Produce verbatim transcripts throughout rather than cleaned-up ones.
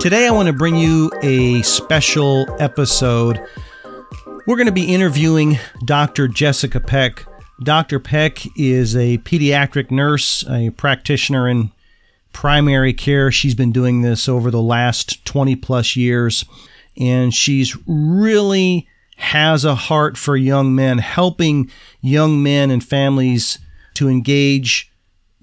Today I want to bring you a special episode. We're going to be interviewing Doctor Jessica Peck. Doctor Peck is a pediatric nurse, a practitioner in primary care. She's been doing this over the last twenty plus years, and she's really has a heart for young men, helping young men and families to engage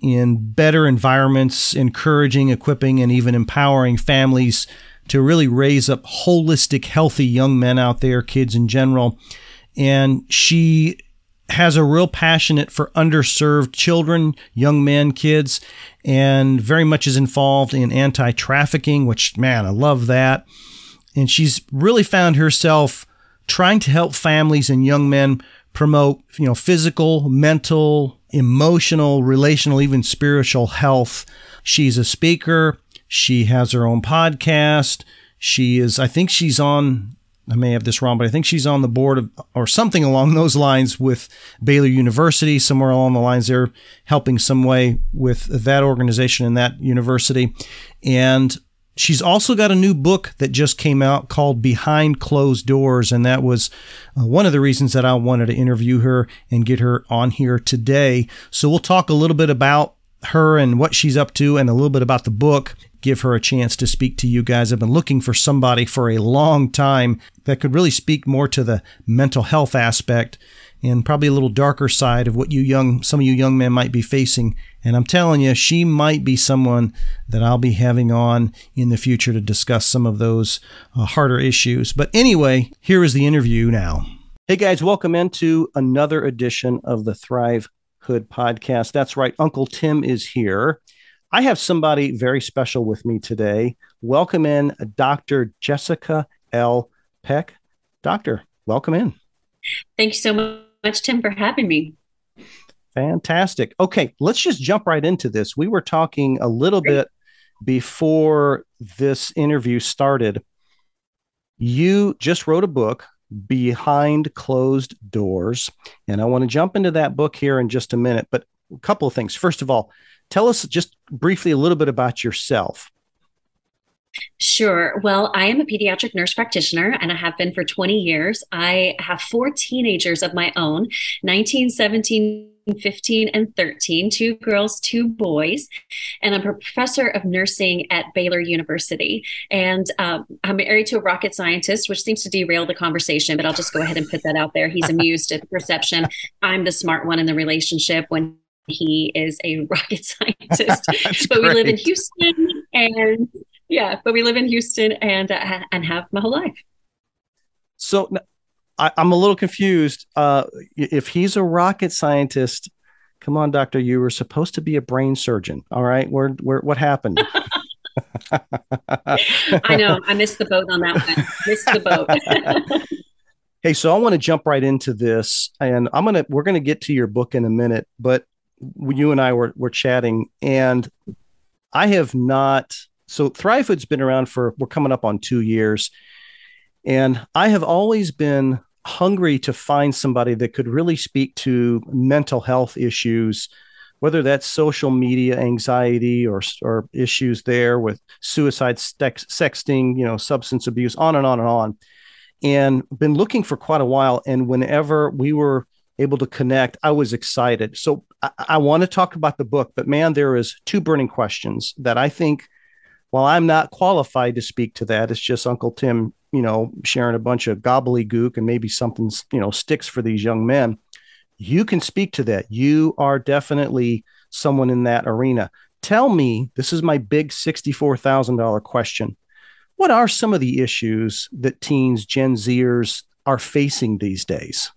in better environments, encouraging, equipping, and even empowering families to really raise up holistic, healthy young men out there, kids in general. And she has a real passion for underserved children, young men, kids, and very much is involved in anti-trafficking, which, man, I love that. And she's really found herself trying to help families and young men promote, you know, physical, mental, emotional, relational, even spiritual health. She's a speaker. She has her own podcast. She is, I think she's on, I may have this wrong, but I think she's on the board of, or something along those lines with Baylor University, somewhere along the lines there, helping some way with that organization and that university. And she's also got a new book that just came out called Behind Closed Doors, and that was one of the reasons that I wanted to interview her and get her on here today. So we'll talk a little bit about her and what she's up to and a little bit about the book, give her a chance to speak to you guys. I've been looking for somebody for a long time that could really speak more to the mental health aspect and probably a little darker side of what you young, some of you young men might be facing. And I'm telling you, she might be someone that I'll be having on in the future to discuss some of those uh, harder issues. But anyway, here is the interview now. Hey guys, welcome into another edition of the Thrivehood podcast. That's right, Uncle Tim is here. I have somebody very special with me today. Welcome in Doctor Jessica L. Peck. Doctor, welcome in. Thank you so much. much, Tim, for having me. Fantastic. Okay, let's just jump right into this. We were talking a little bit before this interview started. You just wrote a book, Behind Closed Doors, and I want to jump into that book here in just a minute, but a couple of things. First of all, tell us just briefly a little bit about yourself. Sure. Well, I am a pediatric nurse practitioner, and I have been for twenty years. I have four teenagers of my own, nineteen, seventeen, fifteen, and thirteen, two girls, two boys, and I'm a professor of nursing at Baylor University. And um, I'm married to a rocket scientist, which seems to derail the conversation, but I'll just go ahead and put that out there. He's amused at the perception I'm the smart one in the relationship when he is a rocket scientist. But great. We live in Houston, and... Yeah, but we live in Houston and uh, and have my whole life. So I, I'm a little confused. Uh, if he's a rocket scientist, come on, Doctor, you were supposed to be a brain surgeon. All right, where where what happened? I know, I missed the boat on that one. Missed the boat. Hey, so I want to jump right into this, and I'm gonna we're gonna get to your book in a minute, but you and I were were chatting, and I have not. So Thrivehood's been around for, we're coming up on two years. And I have always been hungry to find somebody that could really speak to mental health issues, whether that's social media anxiety or, or issues there with suicide, sex, sexting, you know, substance abuse, on and on and on. And been looking for quite a while. And whenever we were able to connect. I was excited. So I, I want to talk about the book, but man, there is two burning questions that I think, while I'm not qualified to speak to that, it's just Uncle Tim, you know, sharing a bunch of gobbledygook and maybe something, you know, sticks for these young men. You can speak to that. You are definitely someone in that arena. Tell me, this is my big sixty-four thousand dollars question. What are some of the issues that teens, Gen Zers are facing these days?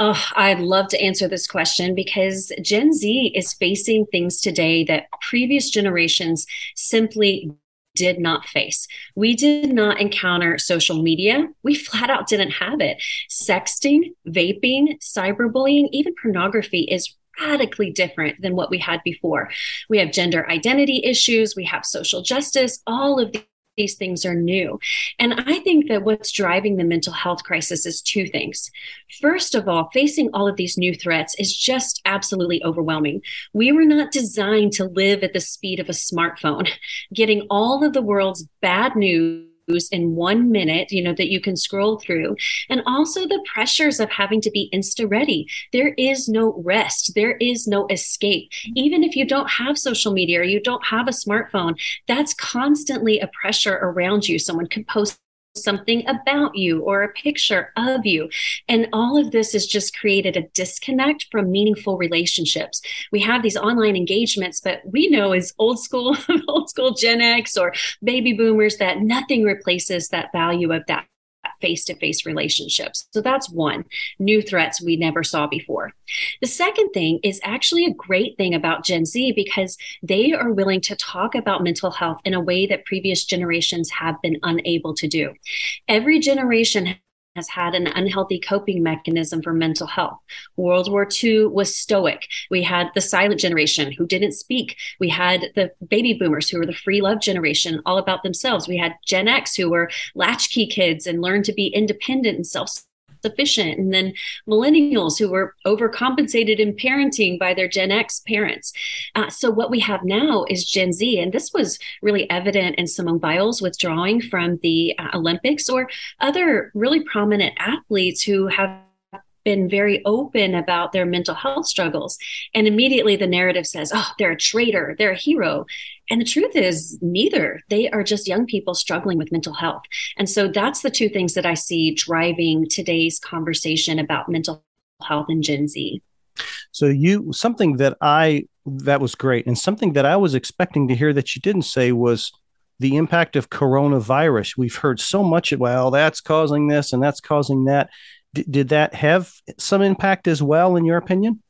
Oh, I'd love to answer this question because Gen Z is facing things today that previous generations simply did not face. We did not encounter social media. We flat out didn't have it. Sexting, vaping, cyberbullying, even pornography is radically different than what we had before. We have gender identity issues. We have social justice. All of these. These things are new. And I think that what's driving the mental health crisis is two things. First of all, facing all of these new threats is just absolutely overwhelming. We were not designed to live at the speed of a smartphone, getting all of the world's bad news in one minute, you know, that you can scroll through. And also the pressures of having to be Insta ready. There is no rest. There is no escape. Even if you don't have social media or you don't have a smartphone, that's constantly a pressure around you. Someone could post something about you or a picture of you. And all of this has just created a disconnect from meaningful relationships. We have these online engagements, but we know as old school, old school Gen X or baby boomers that nothing replaces that value of that face-to-face relationships. So that's one, new threats we never saw before. The second thing is actually a great thing about Gen Z because they are willing to talk about mental health in a way that previous generations have been unable to do. Every generation has had an unhealthy coping mechanism for mental health. World War Two was stoic. We had the silent generation who didn't speak. We had the baby boomers who were the free love generation, all about themselves. We had Gen X who were latchkey kids and learned to be independent and self-sufficient. And then millennials who were overcompensated in parenting by their Gen X parents. Uh, so what we have now is Gen Z. And this was really evident in Simone Biles withdrawing from the uh, Olympics or other really prominent athletes who have been very open about their mental health struggles. And immediately the narrative says, oh, they're a traitor, they're a hero. And the truth is neither. They are just young people struggling with mental health. And so that's the two things that I see driving today's conversation about mental health and Gen Z. So you, something that I, that was great. And something that I was expecting to hear that you didn't say was the impact of coronavirus. We've heard so much, well, that's causing this and that's causing that. D- did that have some impact as well, in your opinion?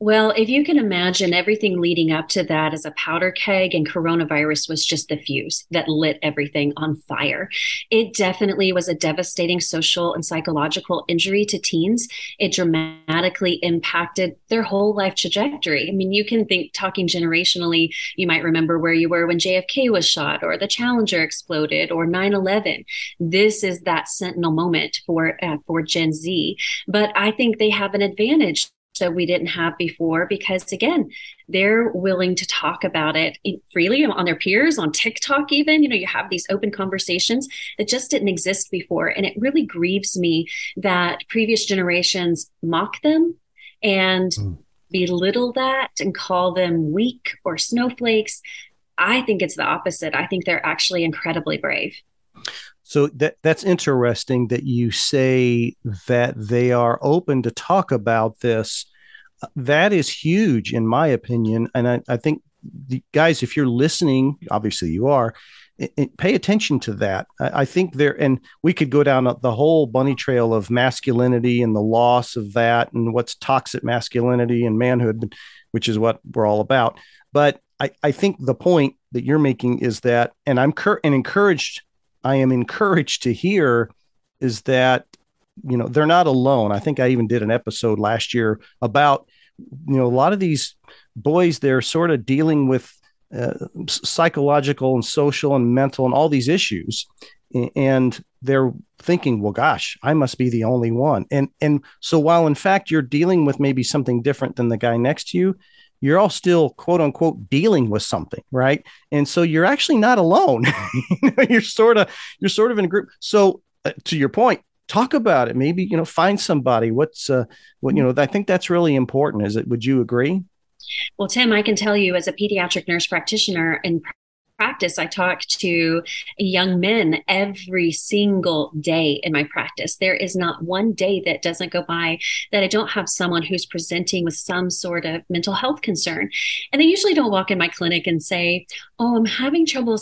Well, if you can imagine, everything leading up to that is a powder keg, and coronavirus was just the fuse that lit everything on fire. It definitely was a devastating social and psychological injury to teens. It dramatically impacted their whole life trajectory. I mean, you can think, talking generationally, you might remember where you were when J F K was shot or the Challenger exploded or nine eleven. This is that sentinel moment for, uh, for Gen Z. But I think they have an advantage that we didn't have before, because again, they're willing to talk about it freely on their peers, on TikTok even. You know, you have these open conversations that just didn't exist before. And it really grieves me that previous generations mock them and mm. belittle that and call them weak or snowflakes. I think it's the opposite. I think they're actually incredibly brave. So that that's interesting that you say that they are open to talk about this. That is huge, in my opinion. And I, I think, the, guys, if you're listening, obviously you are, it, it, pay attention to that. I, I think there, and we could go down the whole bunny trail of masculinity and the loss of that and what's toxic masculinity and manhood, which is what we're all about. But I, I think the point that you're making is that, and I'm cur- and encouraged I am encouraged to hear is that, you know, they're not alone. I think I even did an episode last year about, you know, a lot of these boys, they're sort of dealing with uh, psychological and social and mental and all these issues. And they're thinking, well, gosh, I must be the only one. And, and so while in fact you're dealing with maybe something different than the guy next to you, you're all still, quote unquote, dealing with something, right? And so you're actually not alone. you know, you're sort of, you're sort of in a group. So uh, to your point, talk about it. Maybe, you know, find somebody. What's uh, what, you know, I think that's really important. Is it, would you agree? Well, Tim, I can tell you as a pediatric nurse practitioner and practice, I talk to young men every single day in my practice. There is not one day that doesn't go by that I don't have someone who's presenting with some sort of mental health concern. And they usually don't walk in my clinic and say, oh, I'm having trouble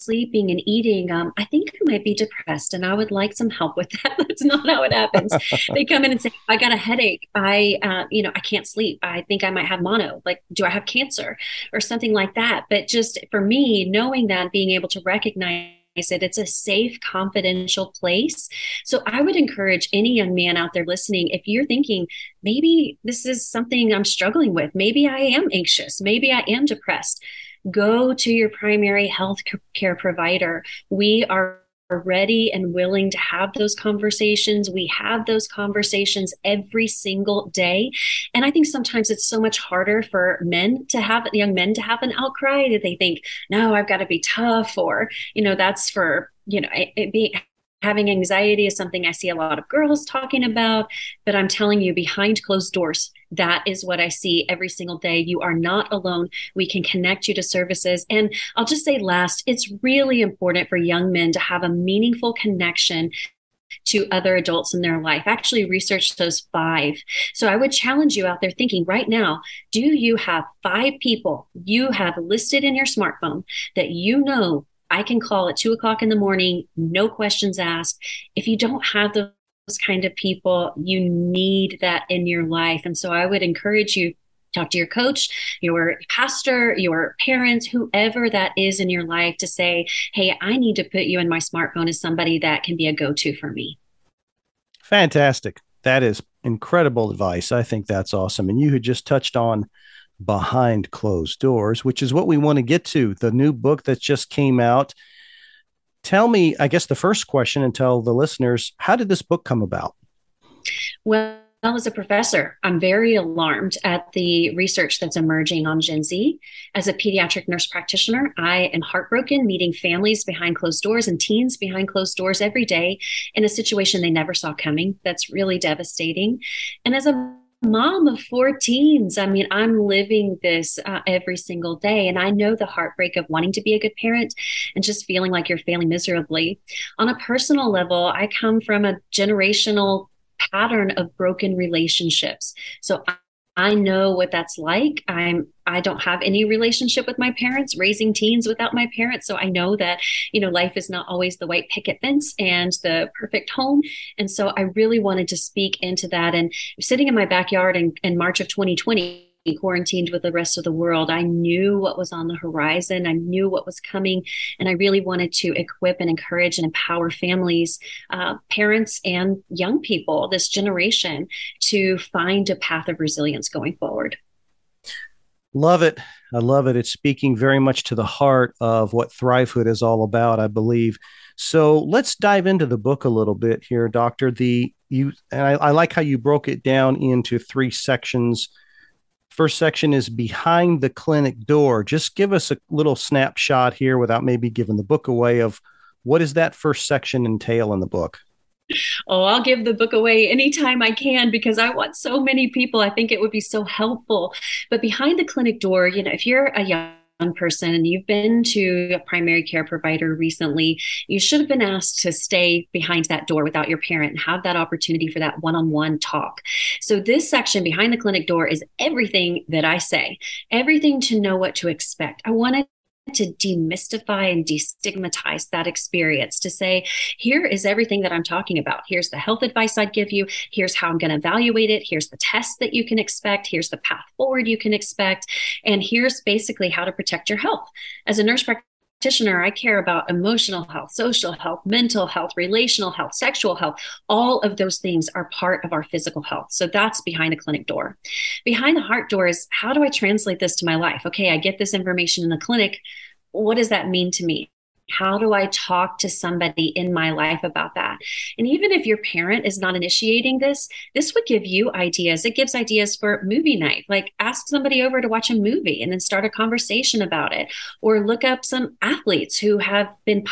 sleeping and eating. Um, I think I might be depressed and I would like some help with that. That's not how it happens. They come in and say, I got a headache. I, uh, you know, I can't sleep. I think I might have mono. Like, do I have cancer or something like that? But just for me, knowing that, being able to recognize it, it's a safe, confidential place. So I would encourage any young man out there listening, if you're thinking, maybe this is something I'm struggling with, maybe I am anxious, maybe I am depressed, go to your primary health care provider. We are ready and willing to have those conversations. We have those conversations every single day. And I think sometimes it's so much harder for men to have, young men to have an outcry that they think, no, I've got to be tough, or, you know, that's for, you know, it, it be having anxiety is something I see a lot of girls talking about, but I'm telling you, behind closed doors, that is what I see every single day. You are not alone. We can connect you to services. And I'll just say last, it's really important for young men to have a meaningful connection to other adults in their life. Actually, research those five. So I would challenge you out there thinking right now, do you have five people you have listed in your smartphone that you know I can call at two o'clock in the morning, no questions asked? If you don't have the those kind of people, you need that in your life. And so I would encourage you, talk to your coach, your pastor, your parents, whoever that is in your life, to say, hey, I need to put you in my smartphone as somebody that can be a go-to for me. Fantastic. That is incredible advice. I think that's awesome. And you had just touched on Behind Closed Doors, which is what we want to get to, the new book that just came out. Tell me, I guess the first question, and tell the listeners, how did this book come about? Well, as a professor, I'm very alarmed at the research that's emerging on Gen Z. As a pediatric nurse practitioner, I am heartbroken meeting families behind closed doors and teens behind closed doors every day in a situation they never saw coming. That's really devastating. And as a mom of four teens, I mean, I'm living this uh, every single day. And I know the heartbreak of wanting to be a good parent and just feeling like you're failing miserably. On a personal level, I come from a generational pattern of broken relationships. So I, I know what that's like. I'm I don't have any relationship with my parents, raising teens without my parents. So I know that, you know, life is not always the white picket fence and the perfect home. And so I really wanted to speak into that. And sitting in my backyard in, in March of twenty twenty, quarantined with the rest of the world, I knew what was on the horizon. I knew what was coming. And I really wanted to equip and encourage and empower families, uh, parents, and young people, this generation, to find a path of resilience going forward. Love it. I love it. It's speaking very much to the heart of what Thrivehood is all about, I believe. So let's dive into the book a little bit here, Doctor. The you and I, I like how you broke it down into three sections. First section is behind the clinic door. Just give us a little snapshot here without maybe giving the book away of what does that first section entail in the book? Oh, I'll give the book away anytime I can, because I want so many people. I think it would be so helpful. But behind the clinic door, you know, if you're a young person and you've been to a primary care provider recently, you should have been asked to stay behind that door without your parent and have that opportunity for that one-on-one talk. So this section, behind the clinic door, is everything that I say, everything to know what to expect. I wanted to demystify and destigmatize that experience, to say, here is everything that I'm talking about. Here's the health advice I'd give you. Here's how I'm going to evaluate it. Here's the tests that you can expect. Here's the path forward you can expect. And here's basically how to protect your health. As a nurse practitioner, I care about emotional health, social health, mental health, relational health, sexual health. All of those things are part of our physical health. So that's behind the clinic door. Behind the heart door is, how do I translate this to my life? Okay, I get this information in the clinic. What does that mean to me? How do I talk to somebody in my life about that? And even if your parent is not initiating this, this would give you ideas. It gives ideas for movie night, like ask somebody over to watch a movie and then start a conversation about it, or look up some athletes who have been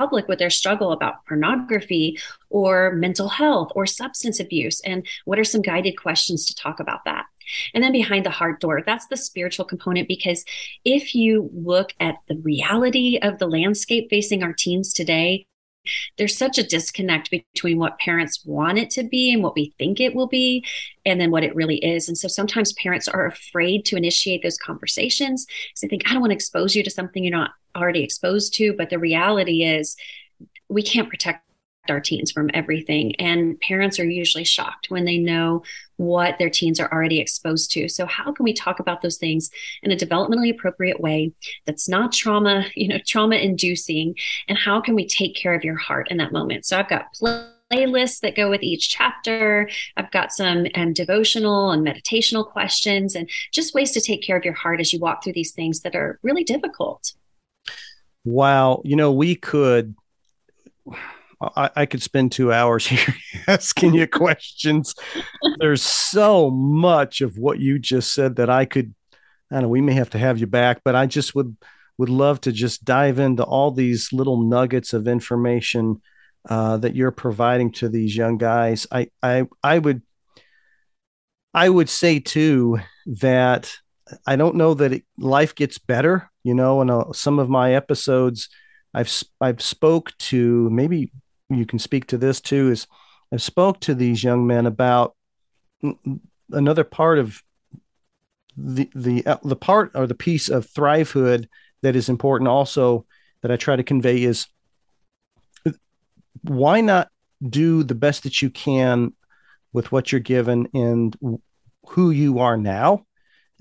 public with their struggle about pornography or mental health or substance abuse, and what are some guided questions to talk about that. And then behind the hard door, that's the spiritual component, because if you look at the reality of the landscape facing our teens today, there's such a disconnect between what parents want it to be and what we think it will be, and then what it really is. And so sometimes parents are afraid to initiate those conversations. So they think, I don't want to expose you to something you're not already exposed to. But the reality is we can't protect our teens from everything. And parents are usually shocked when they know what their teens are already exposed to. So how can we talk about those things in a developmentally appropriate way that's not trauma, you know, trauma inducing? And how can we take care of your heart in that moment? So I've got play- playlists that go with each chapter. I've got some um, devotional and meditational questions and just ways to take care of your heart as you walk through these things that are really difficult. Wow. You know, we could... I, I could spend two hours here asking you questions. There's so much of what you just said that I could, I don't know, we may have to have you back, but I just would, would love to just dive into all these little nuggets of information uh, that you're providing to these young guys. I, I, I would, I would say too, that I don't know that it, life gets better, you know, and uh, some of my episodes I've, I've spoke to, maybe you can speak to this too, is I've spoke to these young men about another part of the, the, uh, the part or the piece of Thrivehood that is important also that I try to convey is why not do the best that you can with what you're given and who you are now,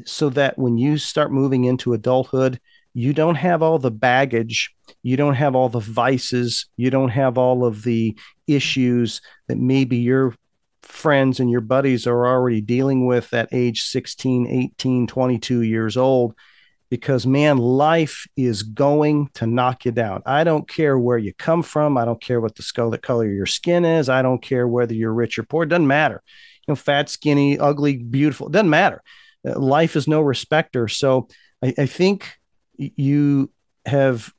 so that when you start moving into adulthood, you don't have all the baggage, you don't have all the vices, you don't have all of the issues that maybe your friends and your buddies are already dealing with at age sixteen, eighteen, twenty-two years old, because man, life is going to knock you down. I don't care where you come from. I don't care what the color of your skin is. I don't care whether you're rich or poor. It doesn't matter. You know, fat, skinny, ugly, beautiful. It doesn't matter. Life is no respecter. So I, I think you have,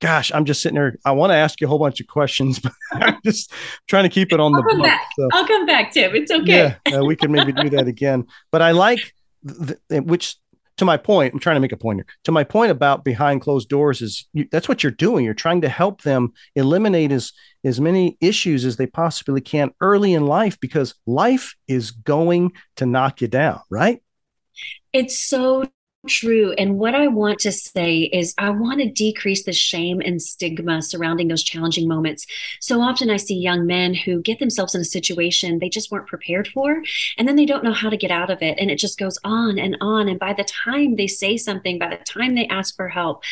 gosh, I'm just sitting there. I want to ask you a whole bunch of questions, but I'm just trying to keep it on I'll the come book, back. So. I'll come back, Tim. It's okay. Yeah, uh, we can maybe do that again. But I like, the, which to my point, I'm trying to make a point here. To my point about behind closed doors is you, that's what you're doing. You're trying to help them eliminate as, as many issues as they possibly can early in life, because life is going to knock you down, right? It's so true. And what I want to say is I want to decrease the shame and stigma surrounding those challenging moments. So often I see young men who get themselves in a situation they just weren't prepared for, and then they don't know how to get out of it. And it just goes on and on. And by the time they say something, by the time they ask for help,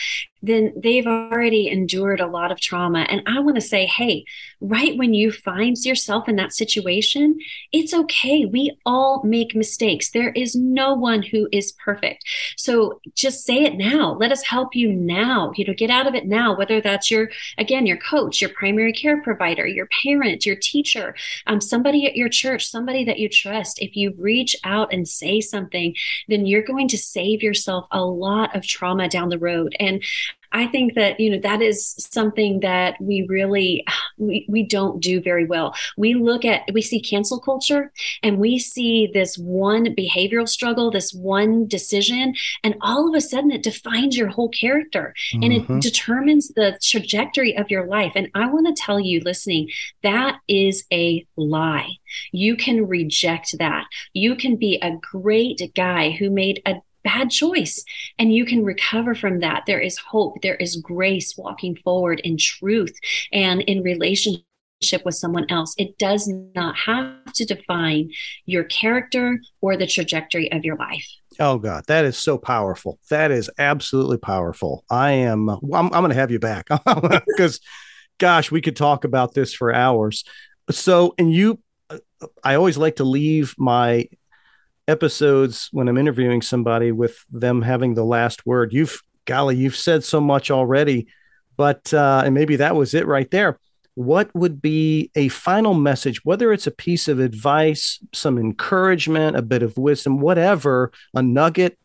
then they've already endured a lot of trauma. And I want to say, hey, right when you find yourself in that situation, it's okay. We all make mistakes. There is no one who is perfect. So just say it now. Let us help you now. You know, get out of it now, whether that's your, again, your coach, your primary care provider, your parent, your teacher, um, somebody at your church, somebody that you trust. If you reach out and say something, then you're going to save yourself a lot of trauma down the road. And I think that, you know, that is something that we really, we, we don't do very well. We look at, we see cancel culture, and we see this one behavioral struggle, this one decision, and all of a sudden it defines your whole character, mm-hmm. and it determines the trajectory of your life. And I want to tell you listening, that is a lie. You can reject that. You can be a great guy who made a bad choice, and you can recover from that. There is hope. There is grace walking forward in truth and in relationship with someone else. It does not have to define your character or the trajectory of your life. Oh God, that is so powerful. That is absolutely powerful. I am, I'm, I'm going to have you back because gosh, we could talk about this for hours. So, and you, I always like to leave my episodes when I'm interviewing somebody with them having the last word. You've golly, you've said so much already, but, uh, and maybe that was it right there. What would be a final message, whether it's a piece of advice, some encouragement, a bit of wisdom, whatever, a nugget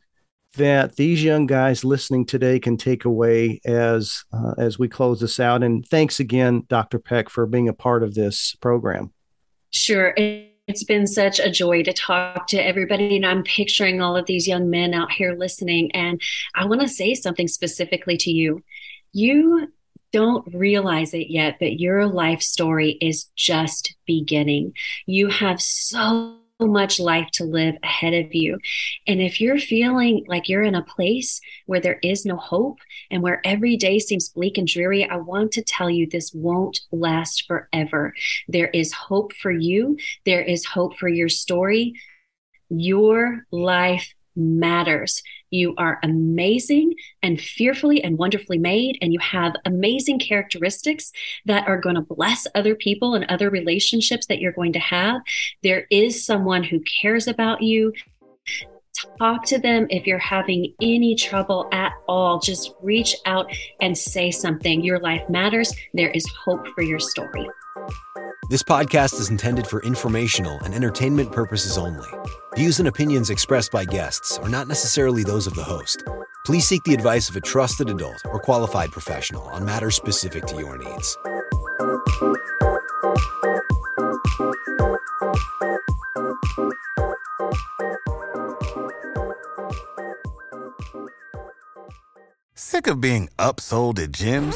that these young guys listening today can take away as uh, as we close this out? And thanks again, Doctor Peck, for being a part of this program. Sure. It's been such a joy to talk to everybody. And I'm picturing all of these young men out here listening. And I want to say something specifically to you. You don't realize it yet, but your life story is just beginning. You have so much life to live ahead of you. And if you're feeling like you're in a place where there is no hope and where every day seems bleak and dreary, I want to tell you this won't last forever. There is hope for you. There is hope for your story. Your life matters. You are amazing and fearfully and wonderfully made, and you have amazing characteristics that are going to bless other people and other relationships that you're going to have. There is someone who cares about you. Talk to them. If you're having any trouble at all, just reach out and say something. Your life matters. There is hope for your story. This podcast is intended for informational and entertainment purposes only. Views and opinions expressed by guests are not necessarily those of the host. Please seek the advice of a trusted adult or qualified professional on matters specific to your needs. Sick of being upsold at gyms?